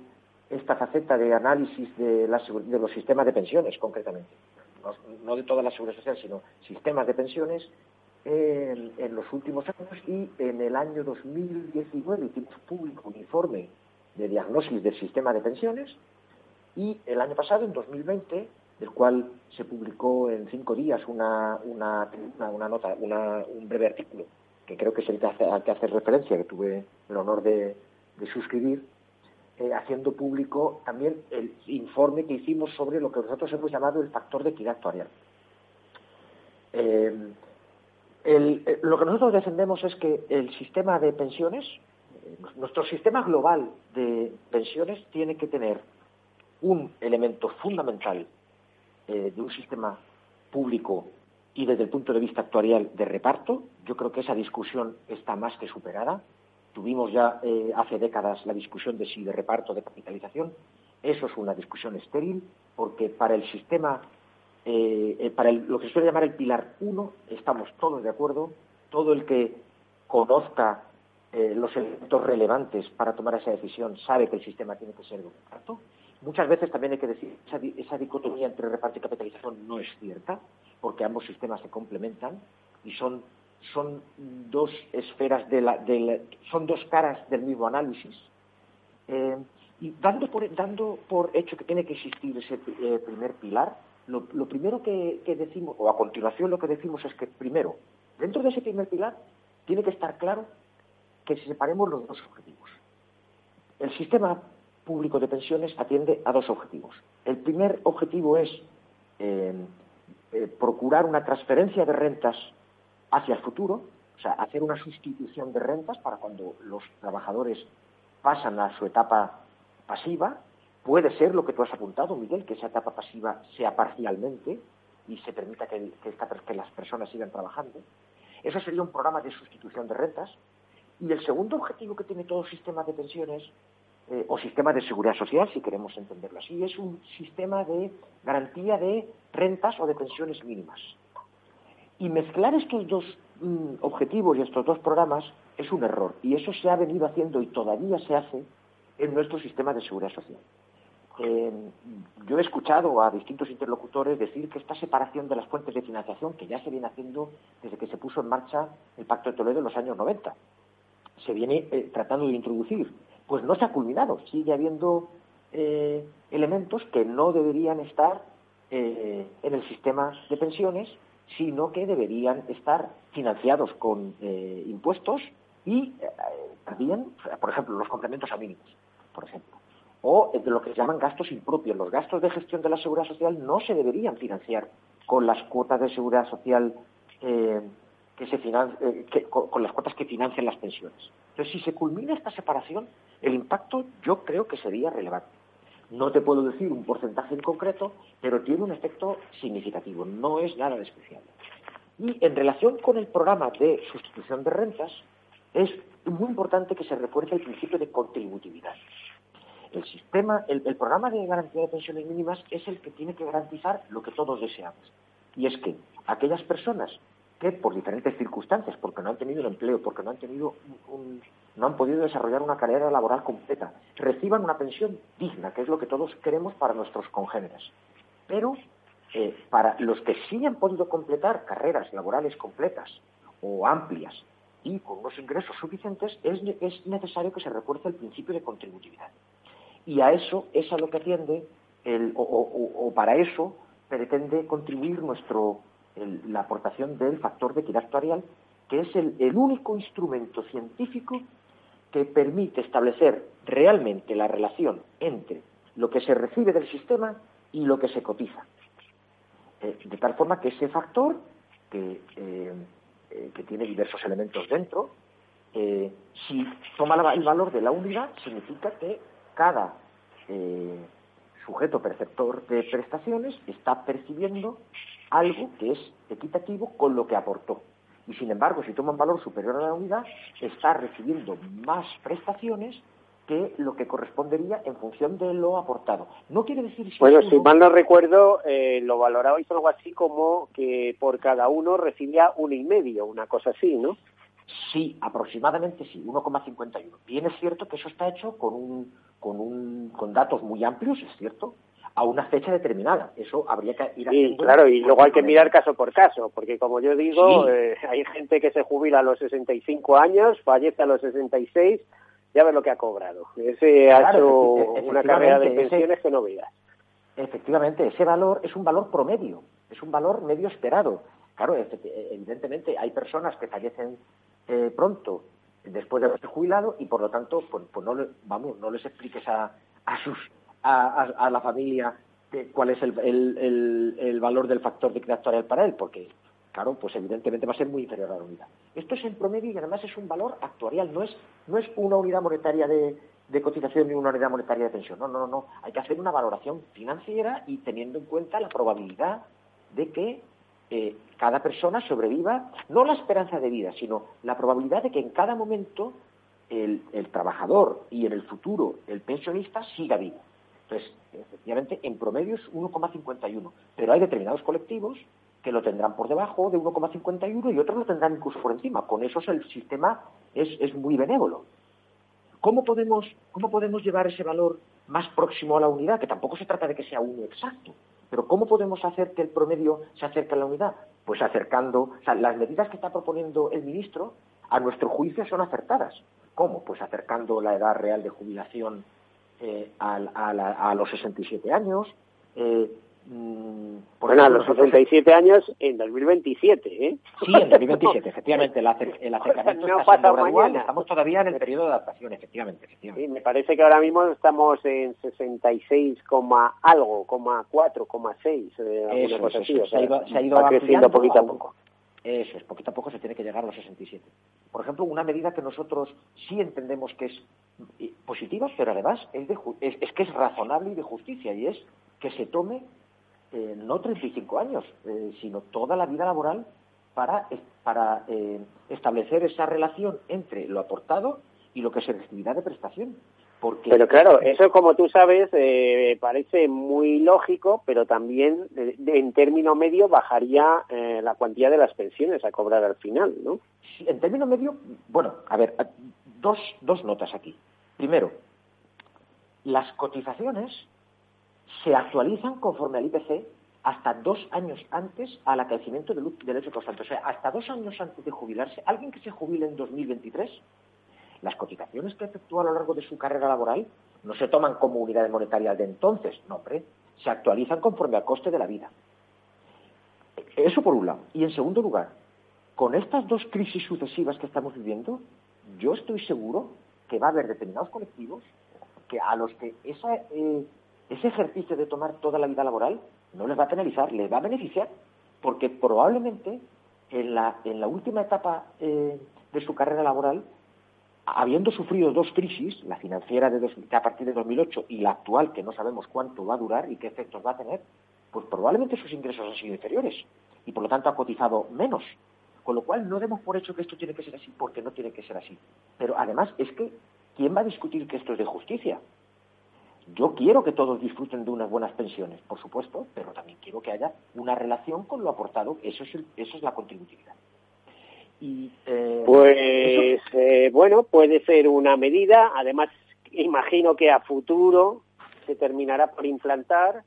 esta faceta de análisis de, la, de los sistemas de pensiones, concretamente. No, no de toda la seguridad social, sino sistemas de pensiones en, en los últimos años, y en el año dos mil diecinueve hicimos público un informe de diagnóstico del sistema de pensiones, y el año pasado, en dos mil veinte, del cual se publicó en cinco días una, una, una nota, una, un breve artículo, que creo que es el que hace, al que hace referencia, que tuve el honor de, de suscribir, eh, haciendo público también el informe que hicimos sobre lo que nosotros hemos llamado el factor de equidad actuarial. Eh, el, eh, lo que nosotros defendemos es que el sistema de pensiones, nuestro sistema global de pensiones, tiene que tener un elemento fundamental eh, de un sistema público y desde el punto de vista actuarial de reparto. Yo creo que esa discusión está más que superada. Tuvimos ya eh, hace décadas la discusión de si de reparto o de capitalización. Eso es una discusión estéril, porque para el sistema, eh, para el, lo que se suele llamar el pilar uno, estamos todos de acuerdo. Todo el que conozca Eh, los elementos relevantes para tomar esa decisión sabe que el sistema tiene que ser de reparto. Muchas veces también hay que decir esa, esa dicotomía entre reparto y capitalización no es cierta, porque ambos sistemas se complementan y son, son dos esferas de la, de la, son dos caras del mismo análisis, eh, y dando por, dando por hecho que tiene que existir ese eh, primer pilar, lo, lo primero que, que decimos, o a continuación lo que decimos, es que primero, dentro de ese primer pilar tiene que estar claro que separemos los dos objetivos. El sistema público de pensiones atiende a dos objetivos. El primer objetivo es eh, eh, procurar una transferencia de rentas hacia el futuro, o sea, hacer una sustitución de rentas para cuando los trabajadores pasan a su etapa pasiva. Puede ser lo que tú has apuntado, Miguel, que esa etapa pasiva sea parcialmente y se permita que, que, esta, que las personas sigan trabajando. Eso sería un programa de sustitución de rentas. Y el segundo objetivo que tiene todo sistema de pensiones, eh, o sistema de seguridad social, si queremos entenderlo así, es un sistema de garantía de rentas o de pensiones mínimas. Y mezclar estos dos mmm, objetivos y estos dos programas es un error. Y eso se ha venido haciendo y todavía se hace en nuestro sistema de seguridad social. Eh, yo he escuchado a distintos interlocutores decir que esta separación de las fuentes de financiación, que ya se viene haciendo desde que se puso en marcha el Pacto de Toledo en los años noventa, se viene eh, tratando de introducir, pues no se ha culminado. Sigue habiendo eh, elementos que no deberían estar eh, en el sistema de pensiones, sino que deberían estar financiados con eh, impuestos y eh, también, por ejemplo, los complementos a mínimos, por ejemplo, o de lo que se llaman gastos impropios. Los gastos de gestión de la seguridad social no se deberían financiar con las cuotas de seguridad social eh, que se finan, eh, que, con, con las cuotas que financian las pensiones. Entonces, si se culmina esta separación, el impacto yo creo que sería relevante. No te puedo decir un porcentaje en concreto, pero tiene un efecto significativo, no es nada de especial. Y en relación con el programa de sustitución de rentas, es muy importante que se refuerce el principio de contributividad. El sistema, el, el programa de garantía de pensiones mínimas es el que tiene que garantizar lo que todos deseamos, y es que aquellas personas que por diferentes circunstancias, porque no han tenido un empleo, porque no han tenido un, un, no han podido desarrollar una carrera laboral completa, reciban una pensión digna, que es lo que todos queremos para nuestros congéneres. Pero eh, para los que sí han podido completar carreras laborales completas o amplias y con unos ingresos suficientes, es, es necesario que se refuerce el principio de contributividad. Y a eso es a lo que atiende, el, o, o, o para eso pretende contribuir nuestro El, la aportación del factor de equidad actuarial, que es el, el único instrumento científico que permite establecer realmente la relación entre lo que se recibe del sistema y lo que se cotiza. Eh, de tal forma que ese factor, que, eh, eh, que tiene diversos elementos dentro, eh, si toma la, el valor de la unidad, significa que cada eh, sujeto perceptor de prestaciones está percibiendo algo que es equitativo con lo que aportó. Y, sin embargo, si toma un valor superior a la unidad, está recibiendo más prestaciones que lo que correspondería en función de lo aportado. No quiere decir... Si bueno, uno... si mal no recuerdo, eh, lo valorabais algo así como que por cada uno recibía uno y medio, una cosa así, ¿no? Sí, aproximadamente sí, uno coma cincuenta y uno. Bien es cierto que eso está hecho con, un, con, un, con datos muy amplios, es cierto, a una fecha determinada. Eso habría que ir haciendo... Sí, claro, y luego hay que mirar caso por caso, porque como yo digo, sí. eh, hay gente que se jubila a los sesenta y cinco años, fallece a los sesenta y seis, ya ves lo que ha cobrado. Ese claro, ha hecho una carrera de pensiones ese, que no veas. Efectivamente, ese valor es un valor promedio, es un valor medio esperado. Claro, evidentemente hay personas que fallecen eh, pronto, después de haberse jubilado, y por lo tanto, pues, pues no, le, vamos, no les expliques a, a sus... A, a la familia de cuál es el, el, el, el valor del factor de actuarial para él, porque, claro, pues evidentemente va a ser muy inferior a la unidad. Esto es en promedio y además es un valor actuarial, no es, no es una unidad monetaria de, de cotización ni una unidad monetaria de pensión. No, no, no, no, hay que hacer una valoración financiera y teniendo en cuenta la probabilidad de que eh, cada persona sobreviva, no la esperanza de vida, sino la probabilidad de que en cada momento el, el trabajador y en el futuro el pensionista siga vivo. Entonces, efectivamente, en promedio es uno coma cincuenta y uno, pero hay determinados colectivos que lo tendrán por debajo de uno coma cincuenta y uno y otros lo tendrán incluso por encima. Con eso el sistema es, es muy benévolo. ¿Cómo podemos, cómo podemos llevar ese valor más próximo a la unidad? Que tampoco se trata de que sea uno exacto, pero ¿cómo podemos hacer que el promedio se acerque a la unidad? Pues acercando... O sea, las medidas que está proponiendo el ministro, a nuestro juicio, son acertadas. ¿Cómo? Pues acercando la edad real de jubilación Eh, a, a, la, a los sesenta y siete años. Eh, mmm, por bueno, a los sesenta y siete años en dos mil veintisiete, ¿eh? Sí, en dos mil veintisiete, efectivamente. El, acer, el acercamiento o sea, no está siendo gradual. Mañana. Estamos todavía en el periodo de adaptación, efectivamente. efectivamente. Sí, me parece que ahora mismo estamos en sesenta y seis, algo, cuatro coma seis. Eh, eso, cosa eso, así, se, se ha ido, se ha ido creciendo poquito a poco. Eso es, poquito a poco se tiene que llegar a los sesenta y siete. Por ejemplo, una medida que nosotros sí entendemos que es positiva, pero además es, de, es, es que es razonable y de justicia, y es que se tome eh, no treinta y cinco años, eh, sino toda la vida laboral para, para eh, establecer esa relación entre lo aportado y lo que se recibirá de prestación. Porque... Pero claro, eso como tú sabes eh, parece muy lógico, pero también de, de, en término medio bajaría eh, la cuantía de las pensiones a cobrar al final, ¿no? Sí, en término medio, bueno, a ver, dos, dos notas aquí. Primero, las cotizaciones se actualizan conforme al I P C hasta dos años antes al acaecimiento del, del hecho constante. O sea, hasta dos años antes de jubilarse, alguien que se jubile en dos mil veintitrés... Las cotizaciones que efectúa a lo largo de su carrera laboral no se toman como unidades monetarias de entonces, no, hombre, se actualizan conforme al coste de la vida. Eso por un lado. Y en segundo lugar, con estas dos crisis sucesivas que estamos viviendo, yo estoy seguro que va a haber determinados colectivos que a los que esa, eh, ese ejercicio de tomar toda la vida laboral no les va a penalizar, les va a beneficiar, porque probablemente en la, en la última etapa eh, de su carrera laboral, habiendo sufrido dos crisis, la financiera de dos, a partir de dos mil ocho y la actual, que no sabemos cuánto va a durar y qué efectos va a tener, pues probablemente sus ingresos han sido inferiores y por lo tanto ha cotizado menos. Con lo cual no demos por hecho que esto tiene que ser así, porque no tiene que ser así. Pero además es que, ¿quién va a discutir que esto es de justicia? Yo quiero que todos disfruten de unas buenas pensiones, por supuesto, pero también quiero que haya una relación con lo aportado. Eso es, el, eso es la contributividad. Y, eh, pues eh, bueno, puede ser una medida. Además, imagino que a futuro se terminará por implantar,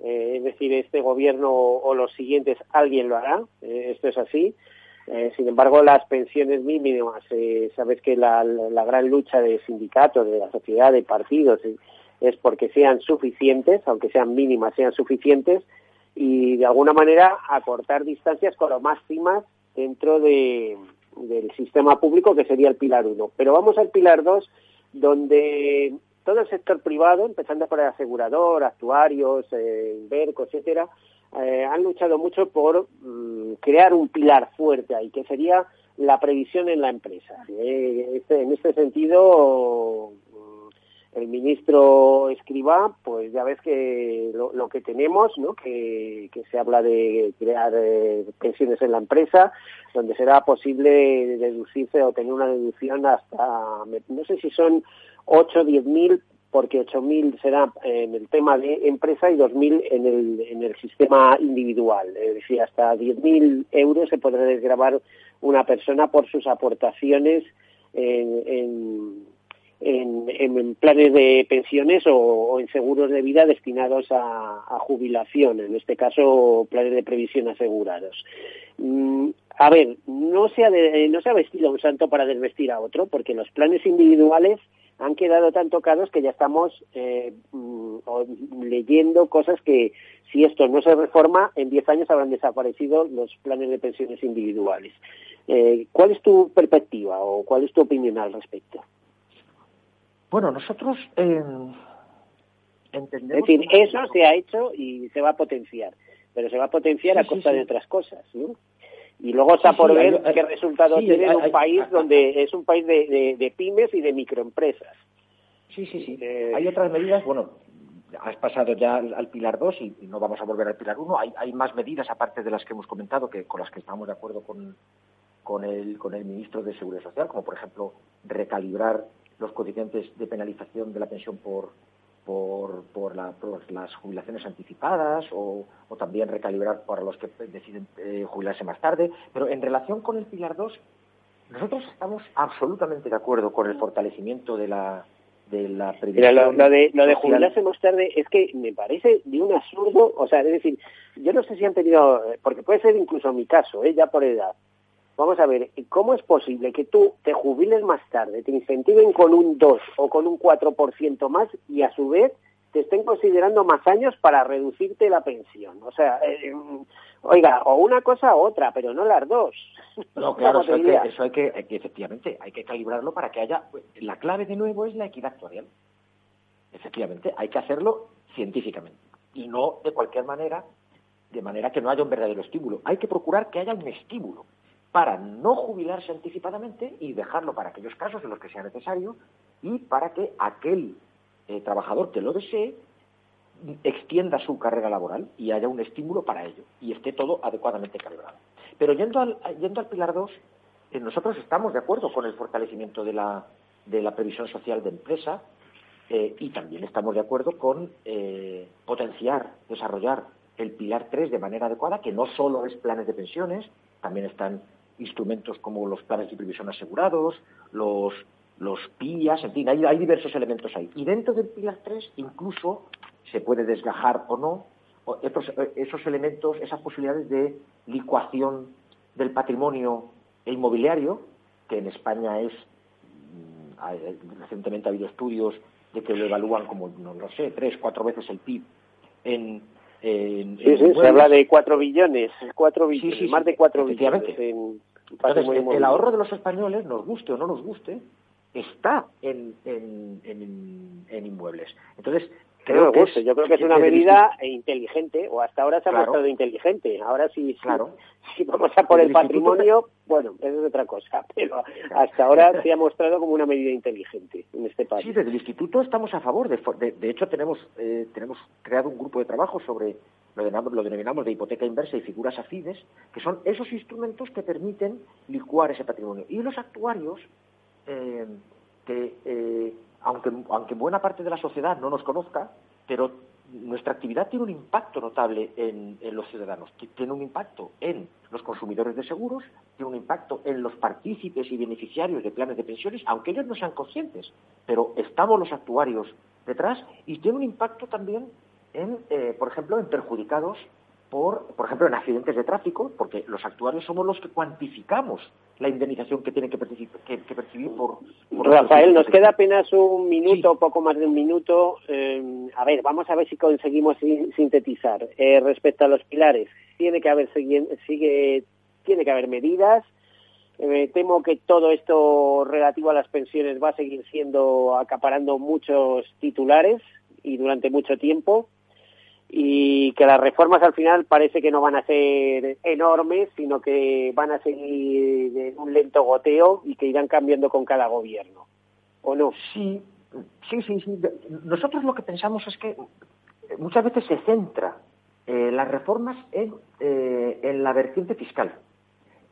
eh, es decir, este gobierno o los siguientes alguien lo hará, eh, esto es así. Eh, sin embargo, las pensiones mínimas, eh, sabes que la, la, la gran lucha de sindicatos, de la sociedad, de partidos, eh, es porque sean suficientes, aunque sean mínimas, sean suficientes, y de alguna manera acortar distancias con lo máximas dentro de, del sistema público, que sería el pilar uno. Pero vamos al pilar dos, donde todo el sector privado, empezando por el asegurador, actuarios, eh, Berco, etcétera, eh, han luchado mucho por mm, crear un pilar fuerte ahí, que sería la previsión en la empresa. Eh, este, en este sentido, el ministro Escrivá, pues ya ves que lo, lo que tenemos, ¿no? Que, que se habla de crear eh, pensiones en la empresa, donde será posible deducirse o tener una deducción hasta, no sé si son ocho o diez mil, porque ocho mil será en el tema de empresa y dos mil en el, en el sistema individual. Es decir, hasta diez mil euros se podrá desgravar una persona por sus aportaciones en... en En, en planes de pensiones o, o en seguros de vida destinados a, a jubilación, en este caso planes de previsión asegurados. Mm, a ver, no se ha de, no se ha vestido un santo para desvestir a otro, porque los planes individuales han quedado tan tocados que ya estamos eh, leyendo cosas que, si esto no se reforma, en diez años habrán desaparecido los planes de pensiones individuales. Eh, ¿Cuál es tu perspectiva o cuál es tu opinión al respecto? Bueno, nosotros eh, entendemos... Es decir, eso se ha hecho y se va a potenciar, pero se va a potenciar sí, a costa sí, sí. de otras cosas, ¿no? Y luego está sí, por sí, ver hay, qué resultado sí, tiene hay, un hay, país hay, donde hay, es un país de, de, de pymes y de microempresas. Sí, sí, sí. Eh, hay otras medidas, bueno, has pasado ya al, al pilar dos y, y no vamos a volver al pilar uno. Hay, hay más medidas, aparte de las que hemos comentado, que con las que estamos de acuerdo con, con, el, con el ministro de Seguridad Social, como por ejemplo recalibrar los coeficientes de penalización de la pensión por por, por, la, por las jubilaciones anticipadas o, o también recalibrar para los que deciden eh, jubilarse más tarde. Pero en relación con el pilar dos, nosotros estamos absolutamente de acuerdo con el fortalecimiento de la de la previsión. Mira, lo, lo, de, lo de jubilarse más tarde es que me parece de un absurdo. O sea, es decir, yo no sé si han tenido... Porque puede ser incluso mi caso, ¿eh? Ya por edad. Vamos a ver, ¿cómo es posible que tú te jubiles más tarde, te incentiven con un dos o con un cuatro por ciento más y a su vez te estén considerando más años para reducirte la pensión? O sea, eh, oiga, o una cosa u otra, pero no las dos. No, claro, eso hay, que, eso hay que, hay que, efectivamente, hay que calibrarlo para que haya... La clave, de nuevo, es la equidad actuarial. Efectivamente, hay que hacerlo científicamente y no de cualquier manera, de manera que no haya un verdadero estímulo. Hay que procurar que haya un estímulo para no jubilarse anticipadamente y dejarlo para aquellos casos en los que sea necesario y para que aquel eh, trabajador que lo desee extienda su carrera laboral y haya un estímulo para ello y esté todo adecuadamente calibrado. Pero yendo al, yendo al pilar dos, eh, nosotros estamos de acuerdo con el fortalecimiento de la, de la previsión social de empresa eh, y también estamos de acuerdo con eh, potenciar, desarrollar el pilar tres de manera adecuada, que no solo es planes de pensiones, también están instrumentos como los planes de previsión asegurados, los los P I As, en fin, hay, hay diversos elementos ahí. Y dentro del pilar tres incluso se puede desgajar o no estos, esos elementos, esas posibilidades de licuación del patrimonio inmobiliario, que en España es, hay, recientemente ha habido estudios de que lo evalúan como, no lo sé, tres, cuatro veces el P I B en... En, sí, en sí, inmuebles. Se habla de cuatro billones, cuatro billones, sí, sí, sí, más de cuatro billones. En Entonces, el, el ahorro de los españoles, nos guste o no nos guste, está en, en, en, en inmuebles. Entonces, creo no que guste. Es, yo creo que es una medida distinto. inteligente, o hasta ahora se ha claro. mostrado inteligente. Ahora sí, sí claro. si vamos a por el, el patrimonio, bueno, eso es otra cosa, pero hasta ahora se ha mostrado como una medida inteligente en este país. Sí, desde el Instituto estamos a favor. De, de, de hecho, tenemos eh, tenemos creado un grupo de trabajo sobre, lo denominamos, lo denominamos de hipoteca inversa y figuras afides, que son esos instrumentos que permiten licuar ese patrimonio. Y los actuarios, eh, que... Eh, Aunque, aunque buena parte de la sociedad no nos conozca, pero nuestra actividad tiene un impacto notable en, en los ciudadanos. Tiene un impacto en los consumidores de seguros, tiene un impacto en los partícipes y beneficiarios de planes de pensiones, aunque ellos no sean conscientes, pero estamos los actuarios detrás y tiene un impacto también, en, eh, por ejemplo, en perjudicados, por, por ejemplo, en accidentes de tráfico, porque los actuarios somos los que cuantificamos la indemnización que tienen que, que, que percibir por, por... Rafael, nos queda apenas un minuto, sí. poco más de un minuto. Eh, a ver, vamos a ver si conseguimos sintetizar. Eh, respecto a los pilares, tiene que haber, sigue, tiene que haber medidas, Me temo que todo esto relativo a las pensiones va a seguir siendo acaparando muchos titulares y durante mucho tiempo, y que las reformas al final parece que no van a ser enormes, sino que van a seguir en un lento goteo y que irán cambiando con cada gobierno, ¿o no? Sí, sí, sí. sí. Nosotros lo que pensamos es que muchas veces se centra eh, las reformas en, eh, en la vertiente fiscal.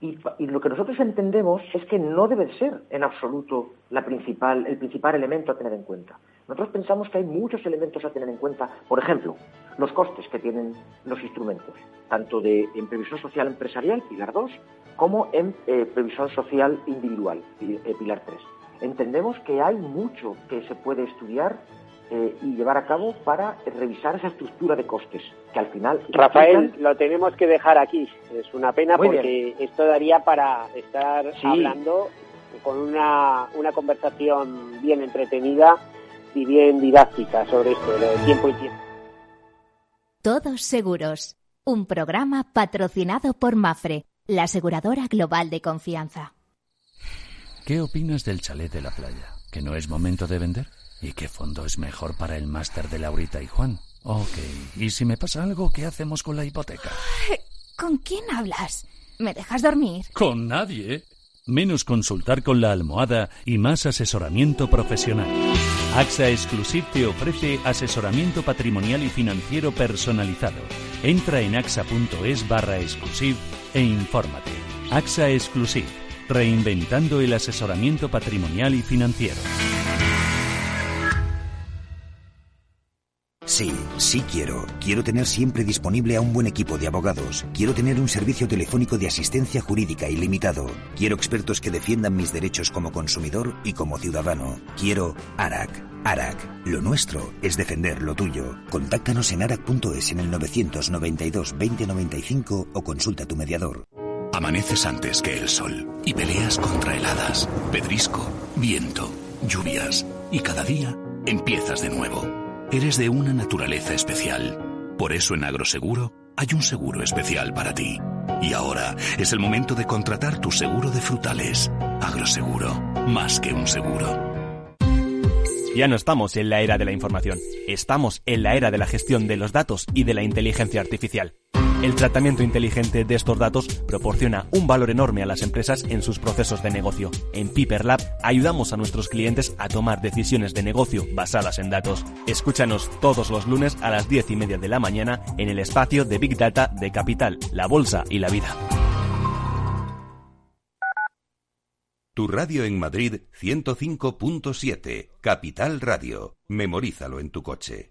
Y, y lo que nosotros entendemos es que no debe ser en absoluto la principal, el principal elemento a tener en cuenta. Nosotros pensamos que hay muchos elementos a tener en cuenta, por ejemplo, los costes que tienen los instrumentos, tanto de, en previsión social empresarial, Pilar dos, como en eh, previsión social individual, Pilar tres. Entendemos que hay mucho que se puede estudiar eh, y llevar a cabo para revisar esa estructura de costes, que al final... Rafael, implican... lo tenemos que dejar aquí. Es una pena Muy porque bien. Esto daría para estar sí. hablando con una, una conversación bien entretenida y bien didáctica sobre esto, lo de tiempo y tiempo. Todos Seguros, un programa patrocinado por MAPFRE, la aseguradora global de confianza. ¿Qué opinas del chalet de la playa? ¿Que no es momento de vender? ¿Y qué fondo es mejor para el máster de Laurita y Juan? Ok, ¿y si me pasa algo, qué hacemos con la hipoteca? ¿Con quién hablas? ¿Me dejas dormir? Con nadie. Menos consultar con la almohada y más asesoramiento profesional. AXA Exclusive te ofrece asesoramiento patrimonial y financiero personalizado. Entra en axa.es barra exclusive e infórmate. AXA Exclusive, reinventando el asesoramiento patrimonial y financiero. Sí, sí quiero. Quiero tener siempre disponible a un buen equipo de abogados. Quiero tener un servicio telefónico de asistencia jurídica ilimitado. Quiero expertos que defiendan mis derechos como consumidor y como ciudadano. Quiero ARAC. ARAC. Lo nuestro es defender lo tuyo. Contáctanos en arac punto es en el novecientos noventa y dos veinte noventa y cinco o consulta tu mediador. Amaneces antes que el sol y peleas contra heladas, pedrisco, viento, lluvias, y cada día empiezas de nuevo. Eres de una naturaleza especial. Por eso en Agroseguro hay un seguro especial para ti. Y ahora es el momento de contratar tu seguro de frutales. Agroseguro, más que un seguro. Ya no estamos en la era de la información. Estamos en la era de la gestión de los datos y de la inteligencia artificial. El tratamiento inteligente de estos datos proporciona un valor enorme a las empresas en sus procesos de negocio. En PiperLab ayudamos a nuestros clientes a tomar decisiones de negocio basadas en datos. Escúchanos todos los lunes a las diez y media de la mañana en el espacio de Big Data de Capital, la Bolsa y la Vida. Tu radio en Madrid ciento cinco punto siete, Capital Radio. Memorízalo en tu coche.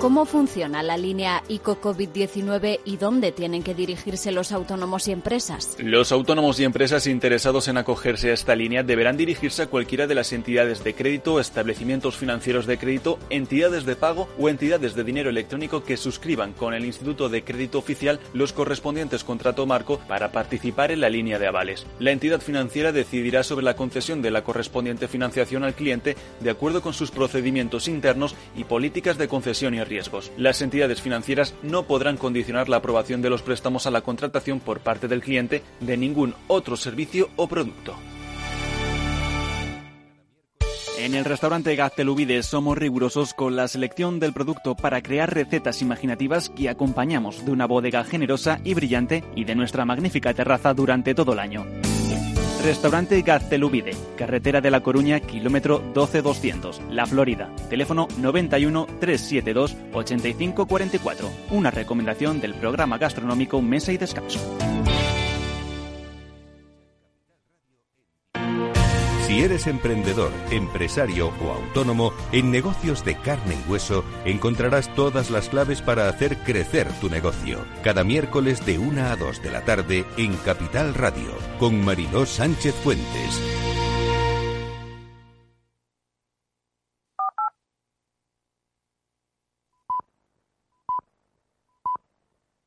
¿Cómo funciona la línea I C O COVID diecinueve y dónde tienen que dirigirse los autónomos y empresas? Los autónomos y empresas interesados en acogerse a esta línea deberán dirigirse a cualquiera de las entidades de crédito, establecimientos financieros de crédito, entidades de pago o entidades de dinero electrónico que suscriban con el Instituto de Crédito Oficial los correspondientes contrato marco para participar en la línea de avales. La entidad financiera decidirá sobre la concesión de la correspondiente financiación al cliente de acuerdo con sus procedimientos internos y políticas de concesión y riesgo. Riesgos. Las entidades financieras no podrán condicionar la aprobación de los préstamos a la contratación por parte del cliente de ningún otro servicio o producto. En el restaurante Gaztelubide somos rigurosos con la selección del producto para crear recetas imaginativas que acompañamos de una bodega generosa y brillante y de nuestra magnífica terraza durante todo el año. Restaurante Gaztelubide, carretera de La Coruña, kilómetro doce mil doscientos, La Florida. Teléfono noventa y uno, trescientos setenta y dos, ochenta y cinco cuarenta y cuatro. Una recomendación del programa gastronómico Mesa y Descanso. Si eres emprendedor, empresario o autónomo, en Negocios de Carne y Hueso encontrarás todas las claves para hacer crecer tu negocio. Cada miércoles de una a dos de la tarde en Capital Radio, con Mariló Sánchez Fuentes.